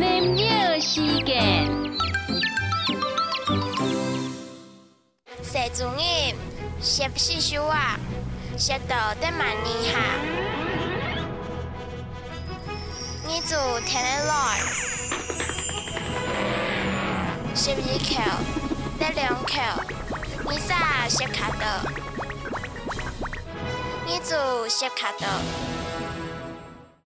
恁庙时间，小主任，是不是说啊？学到得蛮厉害，你做听得来，是不是考得两考？你啥学卡到？你做学卡到？